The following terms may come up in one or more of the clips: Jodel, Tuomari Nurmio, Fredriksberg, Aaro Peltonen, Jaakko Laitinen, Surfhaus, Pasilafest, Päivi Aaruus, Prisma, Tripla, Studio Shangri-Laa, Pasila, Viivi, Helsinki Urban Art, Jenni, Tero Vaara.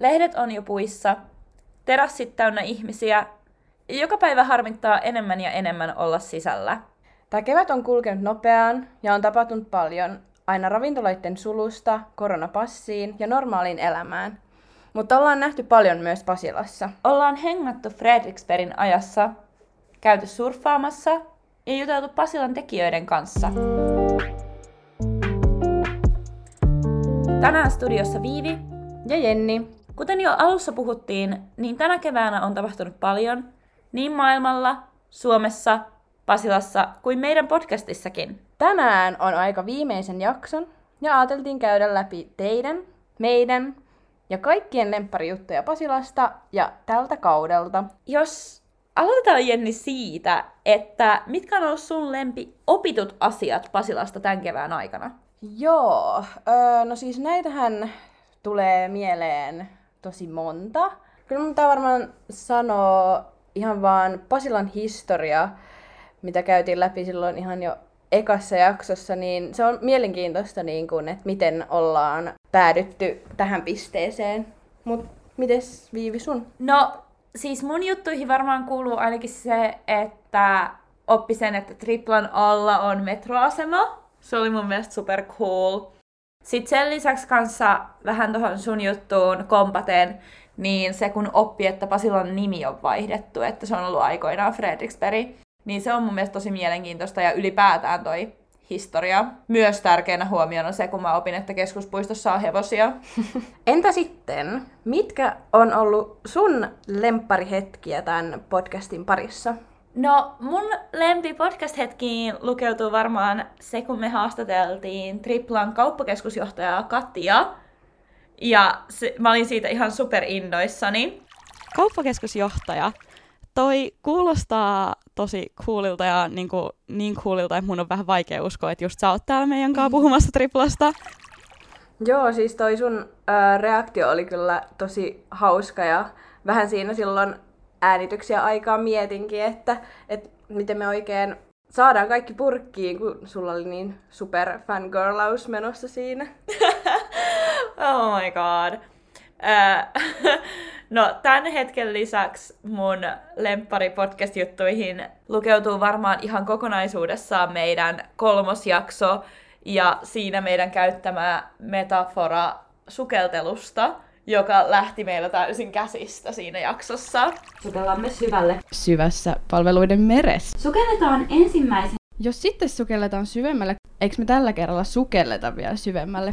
Lehdet on jo puissa, terassit täynnä ihmisiä, ja joka päivä harmittaa enemmän ja enemmän olla sisällä. Tämä kevät on kulkenut nopeaan ja on tapahtunut paljon, aina ravintoloiden sulusta, koronapassiin ja normaaliin elämään. Mutta ollaan nähty paljon myös Pasilassa. Ollaan hengattu Fredriksbergin ajassa, käyty surffaamassa ja juteltu Pasilan tekijöiden kanssa. Tänään studiossa Viivi ja Jenni. Kuten jo alussa puhuttiin, niin tänä keväänä on tapahtunut paljon niin maailmalla, Suomessa, Pasilassa kuin meidän podcastissakin. Tänään on aika viimeisen jakson ja ajateltiin käydä läpi teidän, meidän ja kaikkien lempparijuttuja Pasilasta ja tältä kaudelta. Jos aloitetaan Jenni siitä, että mitkä on ollut sun lempiopitut asiat Pasilasta tämän kevään aikana? Joo, no siis näitähän tulee mieleen tosi monta. Kyllä mun pitää varmaan sanoa ihan vaan Pasilan historia, mitä käytiin läpi silloin ihan jo ekassa jaksossa, niin se on mielenkiintoista, niin kun, että miten ollaan päädytty tähän pisteeseen. Mut mites Viivi sun? No siis mun juttuihin varmaan kuuluu ainakin se, että oppi sen, että Triplan alla on metroasema. Se oli mun mielestä super cool. Sitten sen lisäksi kanssa vähän tuohon sun juttuun kompaten, niin se kun oppi, että Pasilan nimi on vaihdettu, että se on ollut aikoinaan Fredriksberg, niin se on mun mielestä tosi mielenkiintoista ja ylipäätään toi historia. Myös tärkeänä huomiona se, kun mä opin, että keskuspuistossa on hevosia. Entä sitten, mitkä on ollut sun lempparihetkiä tämän podcastin parissa? No, mun lempipodcast-hetkiin lukeutuu varmaan se, kun me haastateltiin Triplan kauppakeskusjohtajaa Katia. Ja mä olin siitä ihan superinnoissani. Kauppakeskusjohtaja. Toi kuulostaa tosi coolilta ja niin coolilta, että mun on vähän vaikea uskoa, että just sä oot täällä meidän kanssa puhumassa Triplasta. Joo, siis toi sun reaktio oli kyllä tosi hauska ja vähän siinä silloin äänityksiä aikaa mietinkin, että miten me oikein saadaan kaikki purkkiin, kun sulla oli niin super fangirlaus menossa siinä. Oh my god. No, tämän hetken lisäksi mun lemppari podcast-juttuihin lukeutuu varmaan ihan kokonaisuudessaan meidän 3. jakso ja siinä meidän käyttämä metafora sukeltelusta, joka lähti meillä täysin käsistä siinä jaksossa. Sukellamme syvälle. Syvässä palveluiden meressä. Sukelletaan ensimmäisen. Jos sitten sukelletaan syvemmälle, eikö me tällä kerralla sukelleta vielä syvemmälle?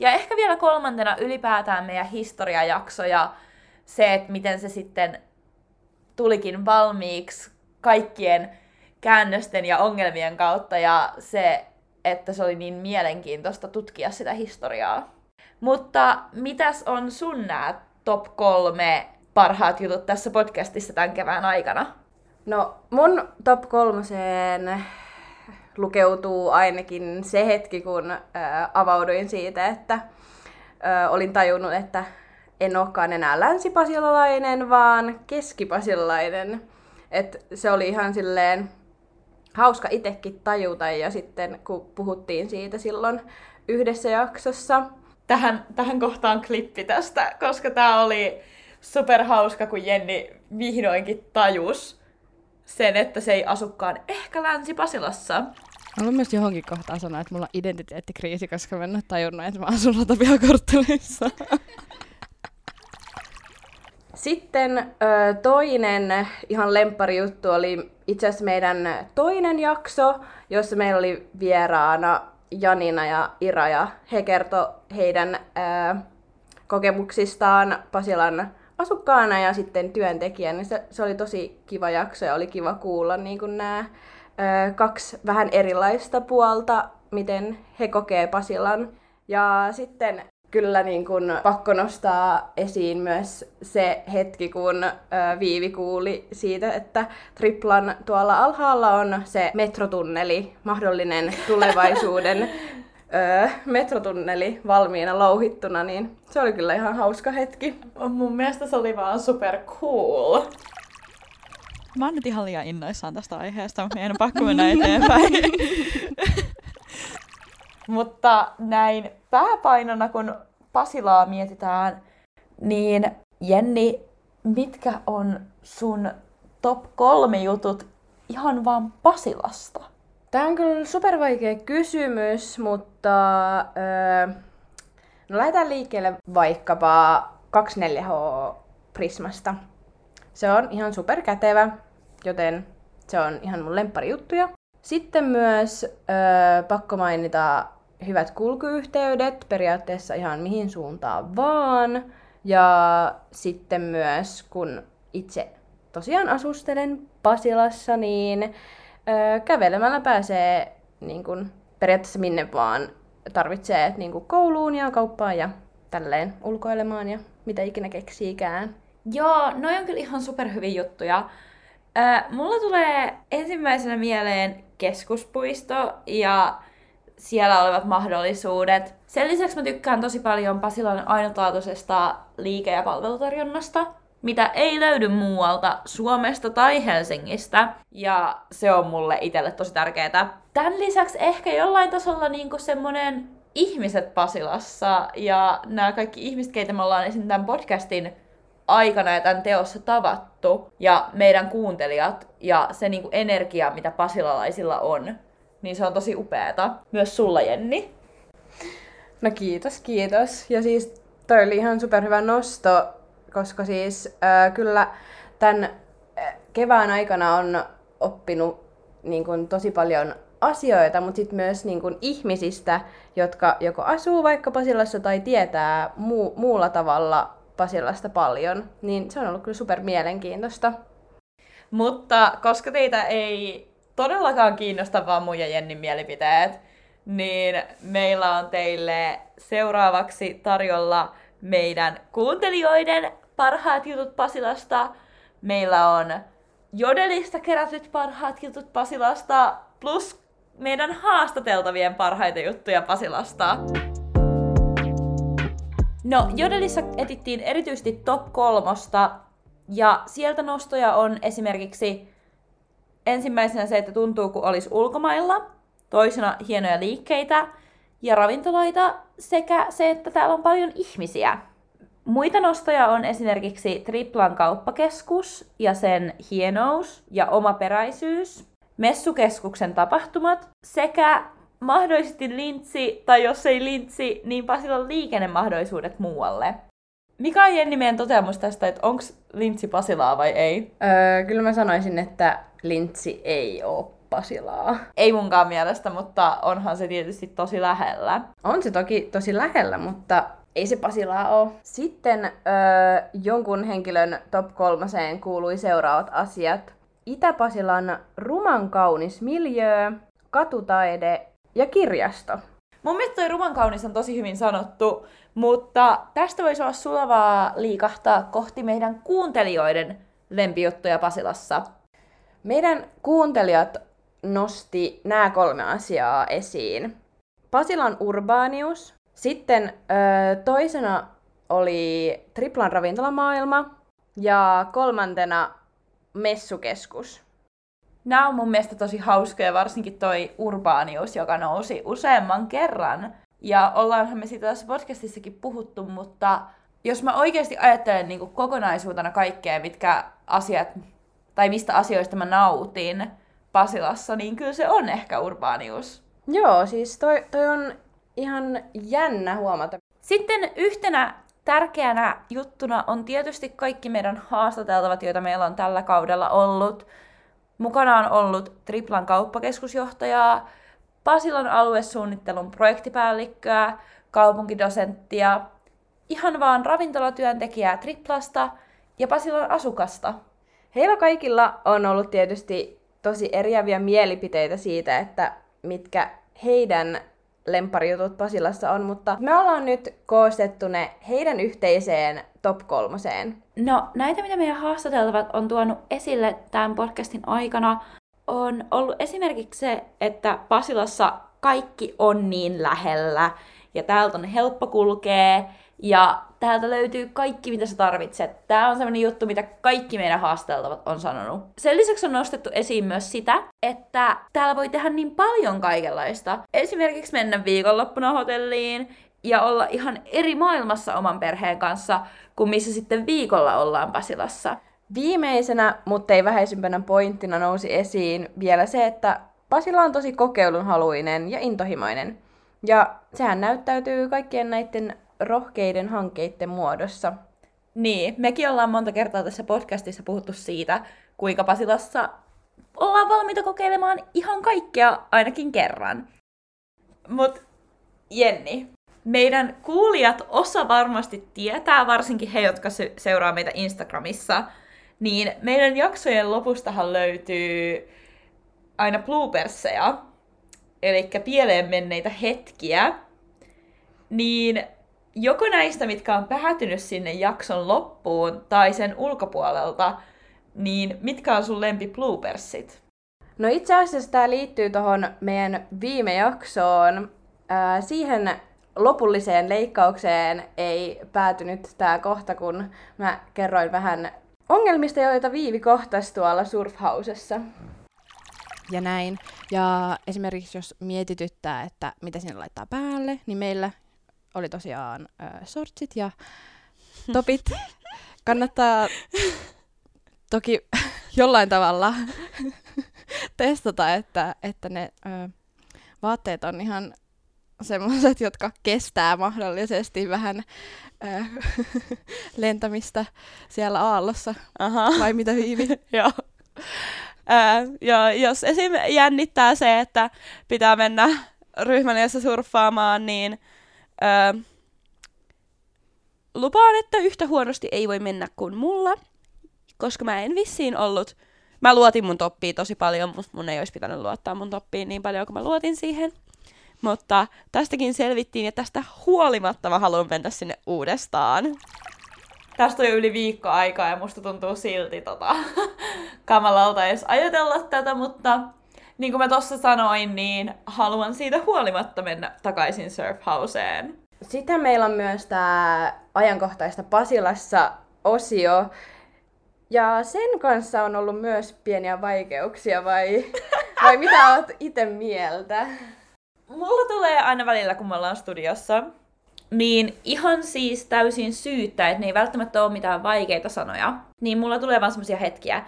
Ja ehkä vielä 3. ylipäätään meidän historiajakso ja se, että miten se sitten tulikin valmiiksi kaikkien käännösten ja ongelmien kautta ja se, että se oli niin mielenkiintoista tutkia sitä historiaa. Mutta mitäs on sun nämä top 3 parhaat jutut tässä podcastissa tämän kevään aikana? No mun top 3:een lukeutuu ainakin se hetki, kun avauduin siitä, että olin tajunnut, että en olekaan enää länsipasilainen, vaan keskipasilainen. Et se oli ihan silleen hauska itsekin tajuta ja sitten kun puhuttiin siitä silloin yhdessä jaksossa. Tähän kohtaan klippi tästä, koska tää oli superhauska, kun Jenni vihdoinkin tajusi sen, että se ei asukaan ehkä Länsi-Pasilassa. Mä haluan myös johonkin kohtaan sanoa, että mulla on identiteettikriisi, koska mä en ole tajunnut, että mä asun Ratapihakorttelissa. Sitten toinen ihan lempparijuttu oli itse asiassa meidän 2. jakso, jossa meillä oli vieraana Janina ja Ira, ja he kertoi heidän kokemuksistaan Pasilan asukkaana ja sitten työntekijänä. Se oli tosi kiva jakso ja oli kiva kuulla niin kuin nämä 2 vähän erilaista puolta, miten he kokee Pasilan. Ja sitten kyllä niin kuin pakko nostaa esiin myös se hetki, kun Viivi kuuli siitä, että Triplan tuolla alhaalla on se metrotunneli, mahdollinen tulevaisuuden metrotunneli valmiina louhittuna, niin se oli kyllä ihan hauska hetki. Mun mielestä se oli vaan super cool. Mä oon nyt ihan liian innoissaan tästä aiheesta, mutta meidän on pakko mennä eteenpäin. Mutta näin pääpainona, kun Pasilaa mietitään, Niin Jenni, mitkä on sun top 3 jutut ihan vaan Pasilasta? Tää on kyllä supervaikea kysymys, mutta no lähdetään liikkeelle vaikkapa 24H Prismasta. Se on ihan superkätevä, joten se on ihan mun lempparijuttuja. Sitten myös pakko mainita hyvät kulkuyhteydet, periaatteessa ihan mihin suuntaan vaan. Ja sitten myös, kun itse tosiaan asustelen Pasilassa, niin kävelemällä pääsee niin kun, periaatteessa minne vaan tarvitsee, että niin kun kouluun ja kauppaan ja tälleen ulkoilemaan ja mitä ikinä keksiikään. Joo, noi on kyllä ihan superhyviä juttuja. Mulla tulee ensimmäisenä mieleen keskuspuisto ja siellä olevat mahdollisuudet. Sen lisäksi mä tykkään tosi paljon Pasilan ainutlaatuisesta liike- ja palvelutarjonnasta, mitä ei löydy muualta Suomesta tai Helsingistä. Ja se on mulle itselle tosi tärkeää. Tämän lisäksi ehkä jollain tasolla niinku semmonen ihmiset Pasilassa ja nämä kaikki ihmiset, keitä me ollaan esimerkiksi tämän podcastin aikana ja tämän teossa tavattu ja meidän kuuntelijat ja se niinku energia, mitä pasilalaisilla on, niin se on tosi upeata. Myös sulla, Jenni. No kiitos. Ja siis toi oli ihan superhyvä nosto, koska siis kyllä tämän kevään aikana on oppinut niin kun, tosi paljon asioita, mutta sitten myös niin kun, ihmisistä, jotka joko asuu vaikka Pasilassa tai tietää muulla tavalla Pasilasta paljon, niin se on ollut kyllä super mielenkiintoista. Mutta koska teitä ei todellakaan kiinnosta vaan mun ja Jennin mielipiteet, niin meillä on teille seuraavaksi tarjolla meidän kuuntelijoiden parhaat jutut Pasilasta. Meillä on Jodelista kerätyt parhaat jutut Pasilasta, plus meidän haastateltavien parhaita juttuja Pasilasta. No, Jodelissa etittiin erityisesti top 3, ja sieltä nostoja on esimerkiksi ensimmäisenä se, että tuntuu kun olisi ulkomailla, toisena hienoja liikkeitä ja ravintoloita sekä se, että täällä on paljon ihmisiä. Muita nostoja on esimerkiksi Triplan kauppakeskus ja sen hienous ja omaperäisyys, messukeskuksen tapahtumat sekä mahdollisesti lintsi, tai jos ei lintsi, niin Pasilan liikennemahdollisuudet muualle. Mikä on Jenni meidän toteamus tästä, että onko lintsi Pasilaa vai ei? Kyllä mä sanoisin, että lintsi ei oo Pasilaa. Ei munkaan mielestä, mutta onhan se tietysti tosi lähellä. On se toki tosi lähellä, mutta ei se Pasilaa oo. Sitten jonkun henkilön top 3 kuului seuraavat asiat. Itä-Pasilan ruman kaunis miljöö, katutaide ja kirjasto. Mun mielestä toi ruman kaunis on tosi hyvin sanottu, mutta tästä voisi olla sulavaa liikahtaa kohti meidän kuuntelijoiden lempijuttuja Pasilassa. Meidän kuuntelijat nosti nämä 3 asiaa esiin. Pasilan urbaanius, sitten toisena oli Triplan ravintolamaailma ja 3. messukeskus. Nämä on mun mielestä tosi hauskoja, varsinkin toi urbaanius, joka nousi useamman kerran. Ja ollaanhan me siitä tässä podcastissakin puhuttu, mutta jos mä oikeasti ajattelen niin kuin kokonaisuutena kaikkea, mitkä asiat, tai mistä asioista mä nautin Pasilassa, niin kyllä se on ehkä urbaanius. Joo, siis toi on ihan jännä huomata. Sitten yhtenä tärkeänä juttuna on tietysti kaikki meidän haastateltavat, joita meillä on tällä kaudella ollut. Mukana on ollut Triplan kauppakeskusjohtajaa, Pasilan aluesuunnittelun projektipäällikköä, kaupunkidosenttia, ihan vaan ravintolatyöntekijää Triplasta ja Pasilan asukasta. Heillä kaikilla on ollut tietysti tosi eriäviä mielipiteitä siitä, että mitkä heidän lempparijutut Pasilassa on, mutta me ollaan nyt koostettu ne heidän yhteiseen top 3. No, näitä mitä meidän haastateltavat on tuonut esille tämän podcastin aikana on ollut esimerkiksi se, että Pasilassa kaikki on niin lähellä ja täältä on helppo kulkea ja täältä löytyy kaikki mitä sä tarvitset. Tää on sellainen juttu, mitä kaikki meidän haastateltavat on sanonut. Sen lisäksi on nostettu esiin myös sitä, että täällä voi tehdä niin paljon kaikenlaista. Esimerkiksi mennä viikonloppuna hotelliin, ja olla ihan eri maailmassa oman perheen kanssa, kuin missä sitten viikolla ollaan Pasilassa. Viimeisenä, mutta ei vähäisimpänä pointtina nousi esiin vielä se, että Pasila on tosi kokeilunhaluinen ja intohimoinen. Ja sehän näyttäytyy kaikkien näiden rohkeiden hankkeiden muodossa. Niin, mekin ollaan monta kertaa tässä podcastissa puhuttu siitä, kuinka Pasilassa ollaan valmiita kokeilemaan ihan kaikkea ainakin kerran. Mut Jenni, meidän kuulijat osa varmasti tietää, varsinkin he, jotka seuraa meitä Instagramissa, niin meidän jaksojen lopustahan löytyy aina blooperseja, eli pieleen menneitä hetkiä, niin joko näistä, mitkä on päätynyt sinne jakson loppuun tai sen ulkopuolelta, niin mitkä on sun lempi bloopersit? No itse asiassa tämä liittyy tuohon meidän viime jaksoon. Siihen lopulliseen leikkaukseen ei päätynyt tämä kohta, kun mä kerroin vähän ongelmista, joita Viivi kohtasi tuolla Surfhausessa. Ja näin. Ja esimerkiksi jos mietityttää, että mitä sinne laittaa päälle, niin meillä oli tosiaan shortsit ja topit. Kannattaa toki jollain tavalla testata, että ne vaatteet on ihan semmoiset, jotka kestää mahdollisesti vähän lentämistä siellä aallossa. Aha. Vai mitä Viivi? Joo. Ja jos esim. Jännittää se, että pitää mennä ryhmän kanssa surffaamaan, niin lupaan, että yhtä huonosti ei voi mennä kuin mulla, koska mä en vissiin ollut. Mä luotin mun toppiin tosi paljon, mutta mun ei olisi pitänyt luottaa mun toppiin niin paljon, kun mä luotin siihen. Mutta tästäkin selvittiin, ja tästä huolimatta mä haluan mennä sinne uudestaan. Tästä on jo yli viikko aikaa, ja musta tuntuu silti kamalalta edes ajatella tätä, mutta niin kuin mä tossa sanoin, niin haluan siitä huolimatta mennä takaisin Surfhouseen. Sitten meillä on myös tää ajankohtaista Pasilassa -osio, ja sen kanssa on ollut myös pieniä vaikeuksia, vai mitä oot ite mieltä? Mulla tulee aina välillä, kun me ollaan studiossa, niin ihan siis täysin syyttä, että ne ei välttämättä ole mitään vaikeita sanoja, niin mulla tulee vaan semmosia hetkiä,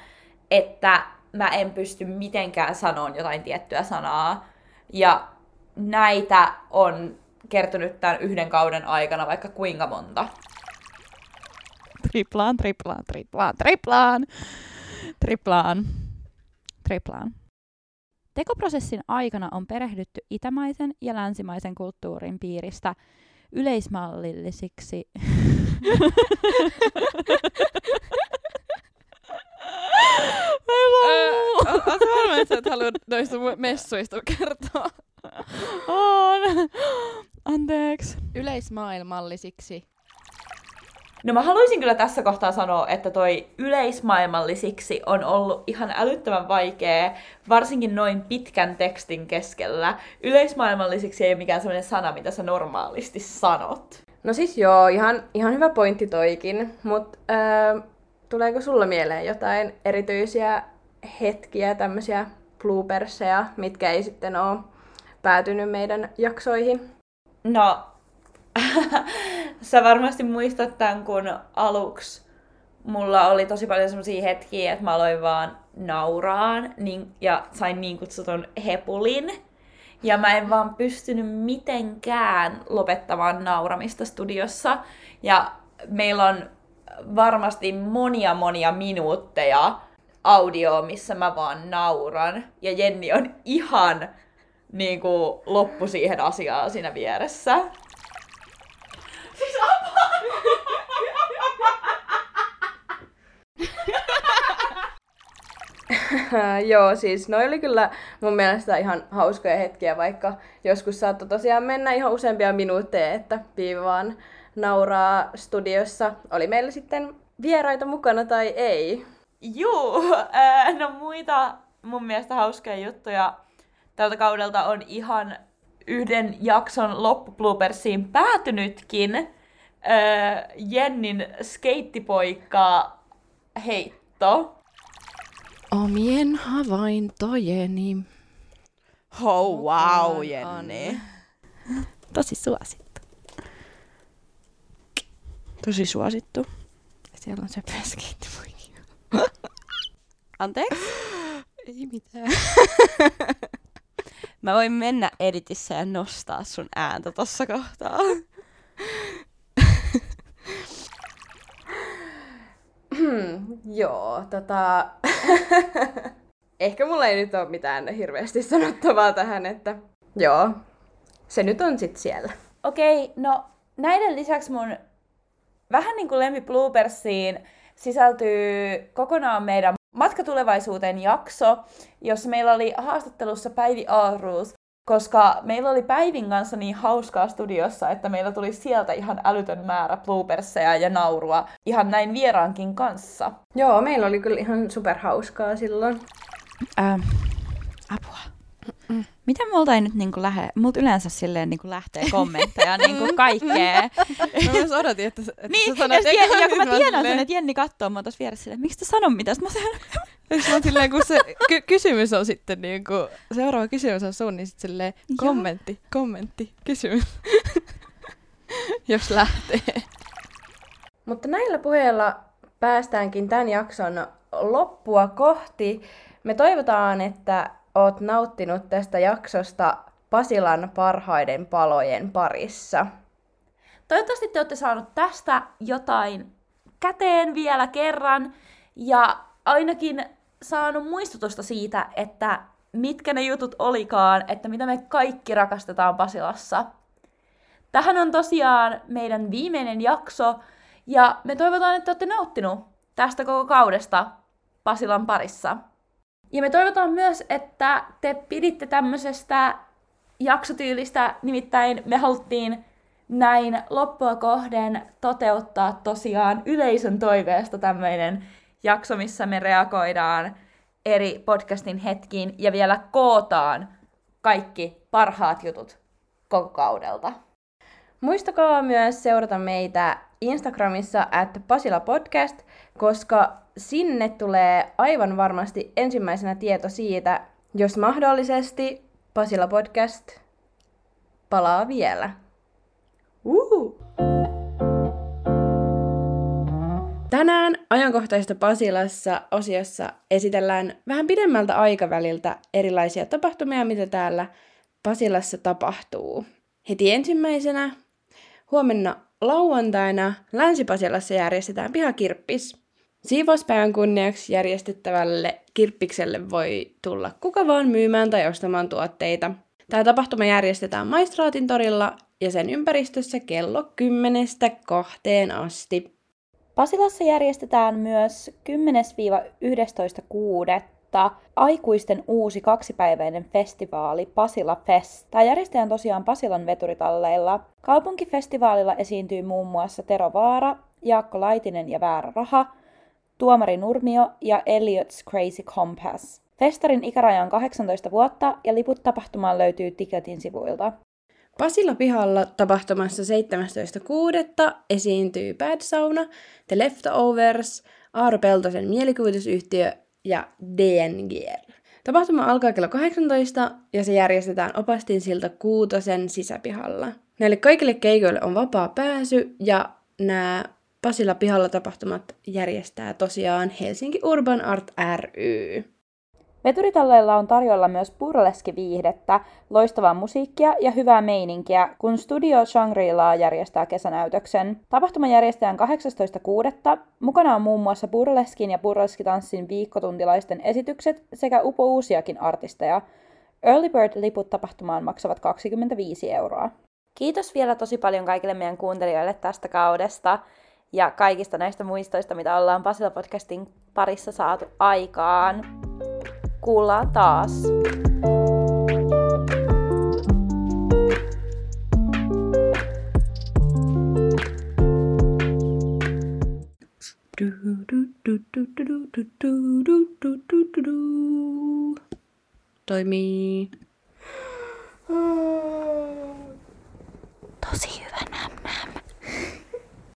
että mä en pysty mitenkään sanoon jotain tiettyä sanaa. Ja näitä on kertynyt tämän yhden kauden aikana vaikka kuinka monta. Triplaan. Tekoprosessin aikana on perehdytty itämaisen ja länsimaisen kulttuurin piiristä yleismallillisiksi. Oletko varma, että sä et halua noista messuista kertoa? On. Anteeksi. Yleismaailmallisiksi. No mä haluaisin kyllä tässä kohtaa sanoa, että toi yleismaailmallisiksi on ollut ihan älyttömän vaikea, varsinkin noin pitkän tekstin keskellä. Yleismaailmallisiksi ei ole mikään sellainen sana, mitä sä normaalisti sanot. No siis joo, ihan hyvä pointti toikin, mutta tuleeko sulla mieleen jotain erityisiä hetkiä, tämmöisiä blooperseja, mitkä ei sitten ole päätynyt meidän jaksoihin? No, sä varmasti muistat tämän, kun aluksi mulla oli tosi paljon semmosia hetkiä, että mä aloin vaan nauraan ja sain niin kutsutun hepulin. Ja mä en vaan pystynyt mitenkään lopettamaan nauramista studiossa. Ja meillä on varmasti monia minuutteja audioa, missä mä vaan nauran. Ja Jenni on ihan niin kuin loppu siihen asiaan siinä vieressä. Siis apaa! Joo, siis noi oli kyllä mun mielestä ihan hauskoja hetkiä, vaikka joskus saattoi tosiaan mennä ihan useampia minuutteja, että Viivi vaan nauraa studiossa. Oli meillä sitten vieraita mukana tai ei? Juu, no muita mun mielestä hauskoja juttuja tältä kaudelta on ihan yhden jakson loppublupersiin päätynytkin Jennin skeittipoikka heitto. Omien havaintojeni. Oh wow, Jenni. Tosi suosittu. Tosi suosittu. Siellä on se peskeittipuikki. Anteeksi? Ei mitään. Mä voin mennä editissä ja nostaa sun ääntä tossa kohtaa. Joo, ehkä mulla ei nyt ole mitään hirveästi sanottavaa tähän, että joo, se nyt on sit siellä. Okei, no näiden lisäksi mun vähän niin kuin lempi bloopersiin sisältyy kokonaan meidän Matka tulevaisuuteen -jakso, jossa meillä oli haastattelussa Päivi Aaruus, koska meillä oli Päivin kanssa niin hauskaa studiossa, että meillä tuli sieltä ihan älytön määrä blooperseja ja naurua ihan näin vieraankin kanssa. Joo, meillä oli kyllä ihan superhauskaa silloin. Apua. Mitä multa ei nyt niinku lähe? Multa yleensä silleen niinku lähtee kommentteja niinku kaikkea. Mä myös odotin, että niin, sä sanot. Ja kun mä tiedän sen, että Jenni kattoo mua tossa vieressä silleen, miksi sä sano mitäs? Mä sanon silleen, kun se kysymys on sitten niinku, seuraava kysymys on sun, niin sitten silleen kommentti, kysymys. Jos lähtee. Mutta näillä puheilla päästäänkin tämän jakson loppua kohti. Me toivotaan, että oot nauttinut tästä jaksosta Pasilan parhaiden palojen parissa. Toivottavasti te olette saanut tästä jotain käteen vielä kerran ja ainakin saanut muistutusta siitä, että mitkä ne jutut olikaan, että mitä me kaikki rakastetaan Pasilassa. Tähän on tosiaan meidän viimeinen jakso ja me toivotaan, että olette nauttinut tästä koko kaudesta Pasilan parissa. Ja me toivotaan myös, että te piditte tämmöisestä jaksotyylistä, nimittäin me haluttiin näin loppua kohden toteuttaa tosiaan yleisön toiveesta tämmöinen jakso, missä me reagoidaan eri podcastin hetkiin ja vielä kootaan kaikki parhaat jutut koko kaudelta. Muistakaa myös seurata meitä Instagramissa @pasilapodcast, koska sinne tulee aivan varmasti ensimmäisenä tieto siitä, jos mahdollisesti Pasila Podcast palaa vielä. Tänään ajankohtaisesta Pasilassa -osiossa esitellään vähän pidemmältä aikaväliltä erilaisia tapahtumia, mitä täällä Pasilassa tapahtuu. Heti ensimmäisenä huomenna lauantaina Länsi-Pasilassa järjestetään pihakirppis. Siivouspäivän kunniaksi järjestettävälle kirppikselle voi tulla kuka vaan myymään tai ostamaan tuotteita. Tämä tapahtuma järjestetään Maistraatin torilla ja sen ympäristössä kello 10:00–14:00 asti. Pasilassa järjestetään myös 10.–11.6. aikuisten uusi kaksipäiväinen festivaali Pasilafest. Tämä järjestetään tosiaan Pasilan veturitalleilla. Kaupunkifestivaalilla esiintyy muun muassa Tero Vaara, Jaakko Laitinen ja Väärä Raha, Tuomari Nurmio ja Elliot's Crazy Compass. Festarin ikäraja on 18 vuotta ja liput tapahtumaan löytyy Ticketin sivuilta. Pasila pihalla -tapahtumassa 17.6. esiintyy Bad Sauna, The Leftovers, Aaro Peltosen Mielikuvitusyhtiö ja DNGL. Tapahtuma alkaa kello 18 ja se järjestetään Opastinsilta 6 sisäpihalla. Näille kaikille keikoille on vapaa pääsy ja nämä Pasila pihalla -tapahtumat järjestää tosiaan Helsinki Urban Art ry. Veturitalleilla on tarjolla myös burleskiviihdettä, loistavaa musiikkia ja hyvää meininkiä, kun Studio Shangri-Laa järjestää kesänäytöksen. Tapahtuma järjestetään 18.6. Mukana on muun muassa burleskin ja burleskitanssin viikkotuntilaisten esitykset sekä upouusiakin artisteja. Early Bird-liput tapahtumaan maksavat 25 €. Kiitos vielä tosi paljon kaikille meidän kuuntelijoille tästä kaudesta ja kaikista näistä muistoista, mitä ollaan Pasila-podcastin parissa saatu aikaan. Kuullaan taas! Toimii. Tosi hyvä.